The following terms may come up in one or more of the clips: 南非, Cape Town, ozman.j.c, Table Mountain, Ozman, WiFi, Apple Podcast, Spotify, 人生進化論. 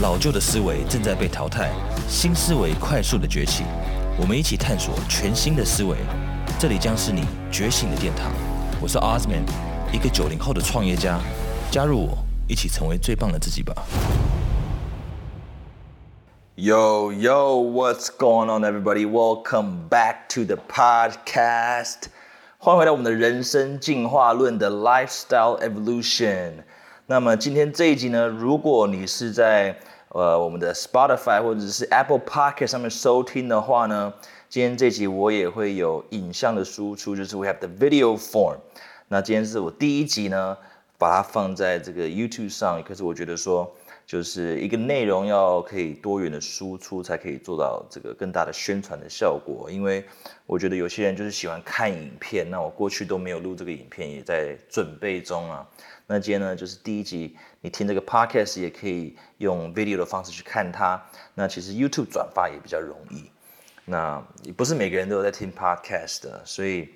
老旧的思维正在被淘汰，新思维快速的崛起。我们一起探索全新的思维，这里将是你觉醒的殿堂。我是 Ozman， 一个90后的创业家。加入我，一起成为最棒的自己吧。Yo, yo, what's going on, everybody? Welcome back to the podcast. 欢迎回到我们的人生进化论的 Lifestyle Evolution。那么今天这一集呢，如果你是在我们的 Spotify 或者是 Apple Podcast 上面收听的话呢，今天这一集我也会有影像的输出，就是 we have the video form。那今天是我第一集呢，把它放在这个 YouTube 上，可是我觉得说，就是一个内容要可以多元的输出，才可以做到这个更大的宣传的效果。因为我觉得有些人就是喜欢看影片，那我过去都没有录这个影片，也在准备中啊。那今天呢，就是第一集，你听这个 podcast 也可以用 video 的方式去看它。那其实 YouTube 转发也比较容易。那也不是每个人都有在听 podcast 的，所以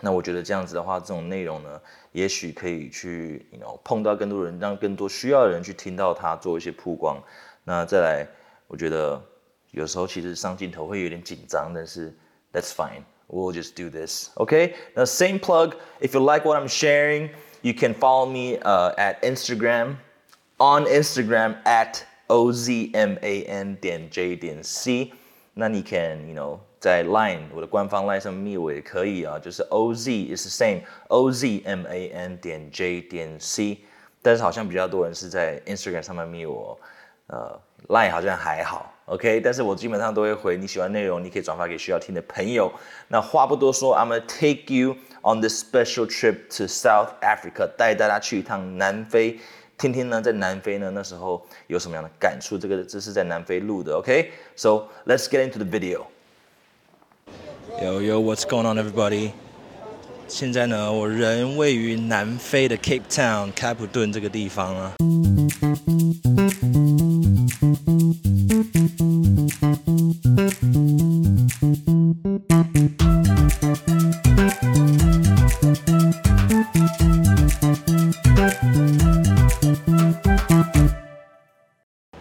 那我觉得这样子的话，这种内容呢，也许可以去碰到更多人，让更多需要的人去听到它，做一些曝光。那再来，我觉得有时候其实上镜头会有点紧张，但是 that's fine, we'll just do this, okay? Now same plug, if you like what I'm sharing, you can follow me at Instagram, on Instagram at ozman.j.c. 那你 can,在 Line 我的官方 Line 上面我也可以啊，就是 OZ is the same ozman.j.c， 但是好像比较多人是在 Instagram 上面密我，Line 好像还好 ，OK， 但是我基本上都会回你喜欢内容，你可以转发给需要听的朋友。那话不多说 ，I'm gonna take you on this special trip to South Africa， 带大家去一趟南非，听听呢在南非呢那时候有什么样的感触。这是在南非录的 ，OK，So let's get into the video。Yo, yo, what's going on, everybody? 现在呢，我人位于南非的 Cape Town 开普敦这个地方啊。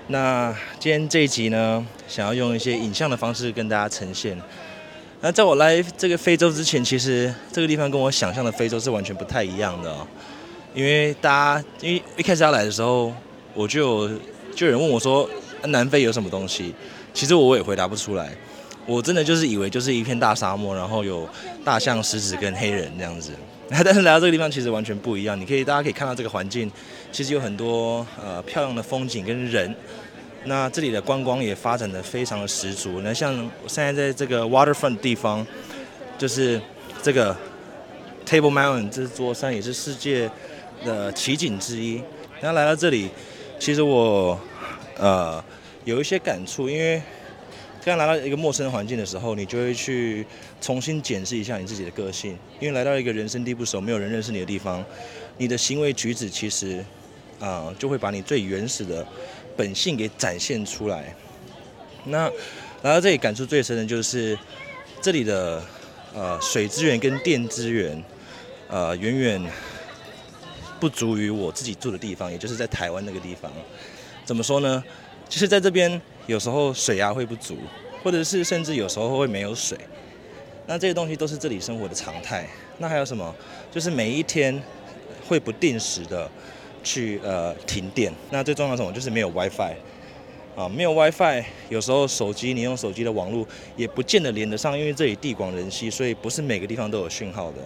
那今天这一集呢，想要用一些影像的方式跟大家呈现。那在我来这个非洲之前，其实这个地方跟我想象的非洲是完全不太一样的哦。因为一开始要来的时候，我就有人问我说，南非有什么东西？其实我也回答不出来，我真的就是以为就是一片大沙漠，然后有大象、狮子跟黑人这样子。但是来到这个地方其实完全不一样，大家可以看到这个环境，其实有很多漂亮的风景跟人。那这里的观光也发展得非常的十足。那像我现在在这个 waterfront 地方，就是这个 Table Mountain 这座山也是世界的奇景之一。然后来到这里，其实我有一些感触，因为刚来到一个陌生的环境的时候，你就会去重新检视一下你自己的个性，因为来到一个人生地不熟、没有人认识你的地方，你的行为举止其实就会把你最原始的本性给展现出来。那来到这里感触最深的就是这里的水资源跟电资源，远远不足于我自己住的地方，也就是在台湾那个地方。怎么说呢？就是在这边有时候水啊会不足，或者是甚至有时候会没有水。那这些东西都是这里生活的常态。那还有什么？就是每一天会不定时的去停电。那最重要的是什么？就是没有 WiFi 啊，没有 WiFi， 有时候你用手机的网络也不见得连得上，因为这里地广人稀，所以不是每个地方都有讯号的。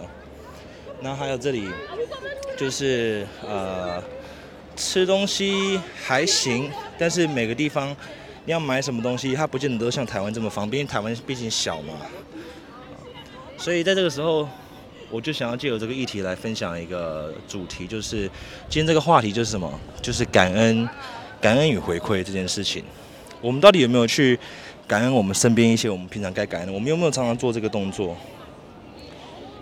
那还有这里就是吃东西还行，但是每个地方你要买什么东西，它不见得都像台湾这么方便，因为台湾毕竟小嘛。所以在这个时候，我就想要借由这个议题来分享一个主题，就是今天这个话题就是什么？就是感恩与回馈这件事情。我们到底有没有去感恩我们身边一些我们平常该感恩的？我们有没有常常做这个动作？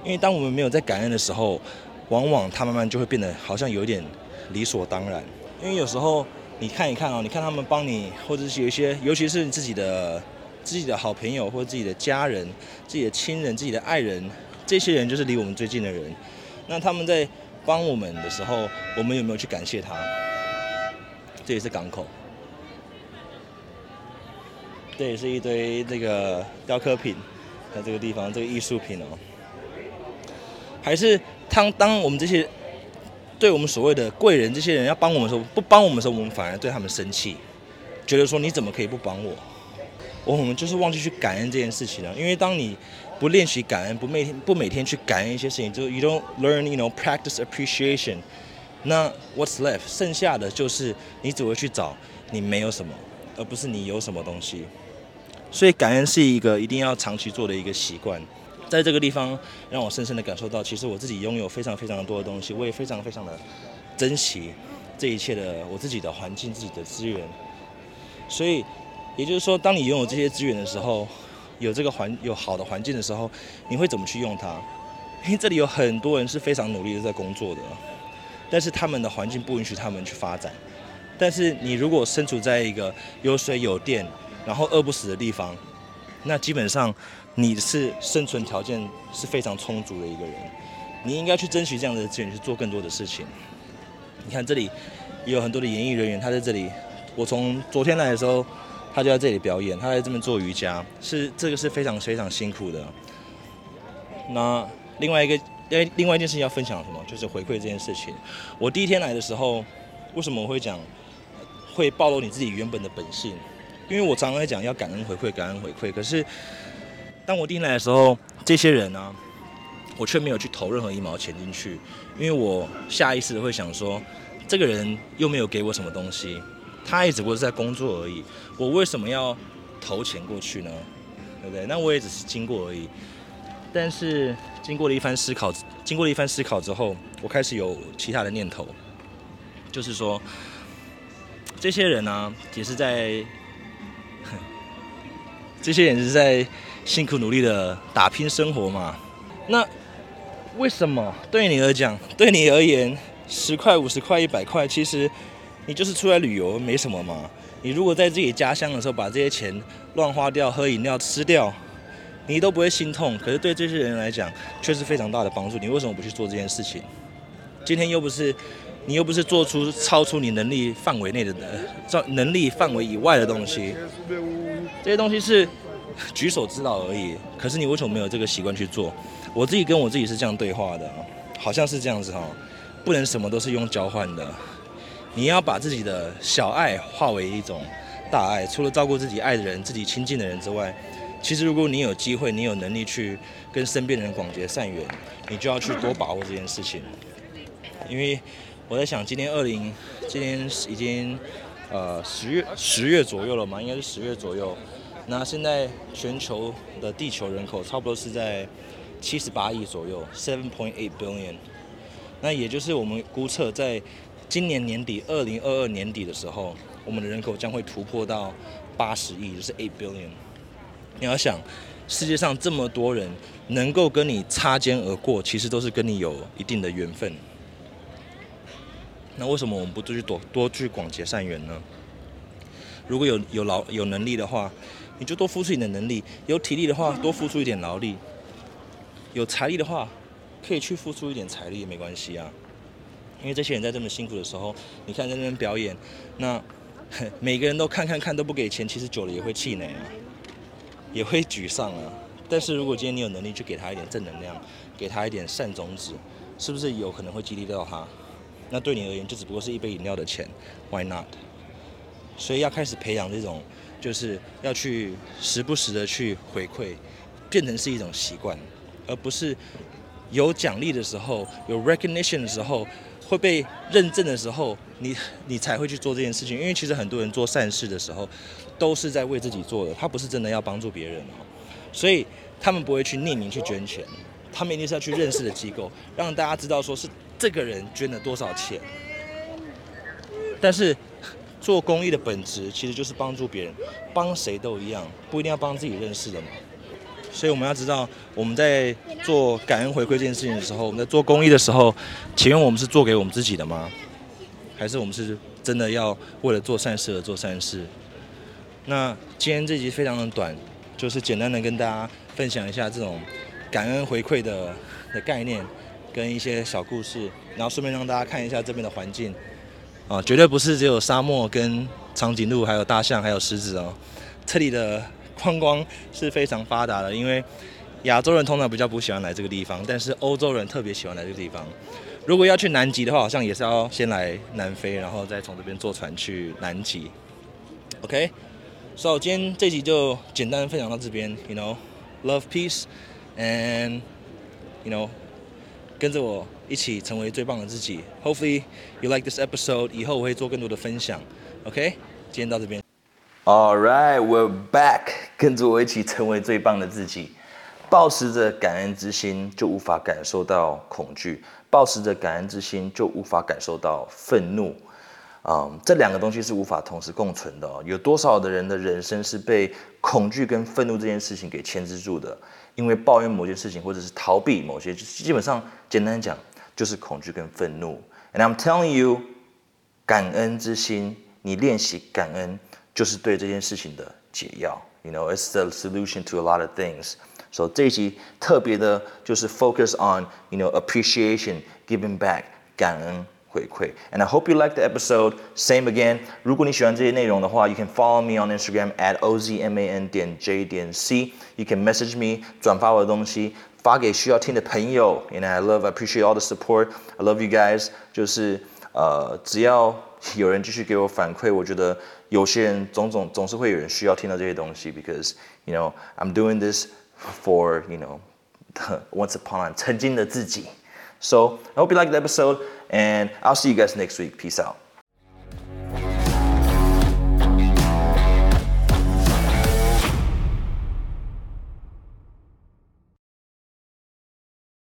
因为当我们没有在感恩的时候，往往它慢慢就会变得好像有一点理所当然。因为有时候你看一看哦，你看他们帮你，或者是有一些，尤其是你自己的好朋友，或者自己的家人、自己的亲人、自己的爱人。这些人就是离我们最近的人，那他们在帮我们的时候，我们有没有去感谢他？这也是港口，这也是一堆这个雕刻品，在这个地方，这个艺术品哦，还是当我们这些对我们所谓的贵人，这些人要帮我们的时候，不帮我们的时候，我们反而对他们生气，觉得说你怎么可以不帮我？我们就是忘记去感恩这件事情了，因为当你不练习感恩，不每天去感恩一些事情，就 you don't learn, you know, practice appreciation。那 what's left？ 剩下的就是你只会去找你没有什么，而不是你有什么东西。所以感恩是一个一定要长期做的一个习惯。在这个地方，让我深深的感受到，其实我自己拥有非常非常多的东西，我也非常非常的珍惜这一切的我自己的环境、自己的资源。所以，也就是说，当你拥有这些资源的时候，有好的环境的时候，你会怎么去用它？因为这里有很多人是非常努力的在工作的。但是他们的环境不允许他们去发展。但是你如果身处在一个有水有电，然后饿不死的地方，那基本上你是生存条件是非常充足的一个人。你应该去争取这样的资源，去做更多的事情。你看这里也有很多的演艺人员，他在这里。我从昨天来的时候，他就在这里表演，他在这边做瑜伽，这个是非常非常辛苦的。那另外一件事情要分享什么，就是回馈这件事情。我第一天来的时候，为什么我会讲会暴露你自己原本的本性？因为我常常在讲要感恩回馈，感恩回馈。可是当我第一天来的时候，这些人啊，我却没有去投任何一毛钱进去，因为我下意识会想说，这个人又没有给我什么东西，他也只不过是在工作而已，我为什么要投钱过去呢？对不对？那我也只是经过而已。但是经过了一番思考之后，我开始有其他的念头，就是说，这些人是在辛苦努力的打拼生活嘛。那为什么对你而言，10块、50块、100块，其实你就是出来旅游，没什么嘛。你如果在自己家乡的时候把这些钱乱花掉，喝饮料、吃掉，你都不会心痛，可是对这些人来讲却是非常大的帮助。你为什么不去做这件事情？今天你又不是做出超出你能力范围以外的东西，这些东西是举手之劳而已。可是你为什么没有这个习惯去做？我自己跟我自己是这样对话的，好像是这样子哈，不能什么都是用交换的。你要把自己的小爱化为一种大爱，除了照顾自己爱的人、自己亲近的人之外。其实如果你有机会，你有能力去跟身边的人广结善缘，你就要去多把握这件事情。因为我在想，今天已经十月左右了嘛，应该是10月左右。那现在全球的地球人口差不多是在78亿左右 ，7.8 billion。那也就是我们估测，在今年年底2022年底的时候，我们的人口将会突破到80亿，就是8 billion。你要想，世界上这么多人能够跟你擦肩而过，其实都是跟你有一定的缘分。那为什么我们不多去广结善缘呢？如果有能力的话，你就多付出你的能力；有体力的话，多付出一点劳力；有财力的话，可以去付出一点财力也没关系啊。因为这些人在这么辛苦的时候，你看在那边表演，那每个人都看都不给钱，其实久了也会气馁啊。也会沮丧啊，但是如果今天你有能力去给他一点正能量，给他一点善种子，是不是有可能会激励到他？那对你而言，就只不过是一杯饮料的钱 ，Why not？ 所以要开始培养这种，就是要去时不时的去回馈，变成是一种习惯，而不是有奖励的时候、有 recognition 的时候、会被认证的时候，你才会去做这件事情。因为其实很多人做善事的时候，都是在为自己做的，他不是真的要帮助别人哦，所以他们不会去匿名去捐钱，他们一定是要去认识的机构，让大家知道说是这个人捐了多少钱。但是做公益的本质其实就是帮助别人，帮谁都一样，不一定要帮自己认识的嘛。所以我们要知道，我们在做感恩回馈这件事情的时候，我们在做公益的时候，请问我们是做给我们自己的吗？还是我们是真的要为了做善事而做善事？那今天这集非常的短，就是简单的跟大家分享一下这种感恩回馈的概念跟一些小故事，然后顺便让大家看一下这边的环境啊，绝对不是只有沙漠跟长颈鹿还有大象还有狮子哦，这里的观光是非常发达的，因为亚洲人通常比较不喜欢来这个地方，但是欧洲人特别喜欢来这个地方。如果要去南极的话，好像也是要先来南非，然后再从这边坐船去南极。OK， so 今天这集就简单分享到这边。You know, love peace and you know， 跟着我一起成为最棒的自己。Hopefully you like this episode。以后我会做更多的分享。OK， 今天到这边。All right, we're back。跟着我一起成为最棒的自己。抱持着感恩之心，就无法感受到恐惧；抱持着感恩之心，就无法感受到愤怒。这两个东西是无法同时共存的哦。有多少的人的人生是被恐惧跟愤怒这件事情给牵制住的？因为抱怨某件事情，或者是逃避某些，基本上简单讲就是恐惧跟愤怒。And I'm telling you， 感恩之心，你练习感恩，就是对这件事情的解药。You know, it's the solution to a lot of things.So 这一集特别的就是 focus on appreciation, giving back, 感恩回馈。And I hope you like the episode. Same again. 如果你喜欢这些内容的话 ，you can follow me on Instagram at ozman.j.c. You can message me, 转发我的东西，发给需要听的朋友。And I appreciate all the support. I love you guys. 就是只要有人继续给我反馈，我觉得有些人总是会有人需要听到这些东西 ，because I'm doing this.For once upon a 曾经的自己。So I hope you liked the episode, and I'll see you guys next week. Peace out.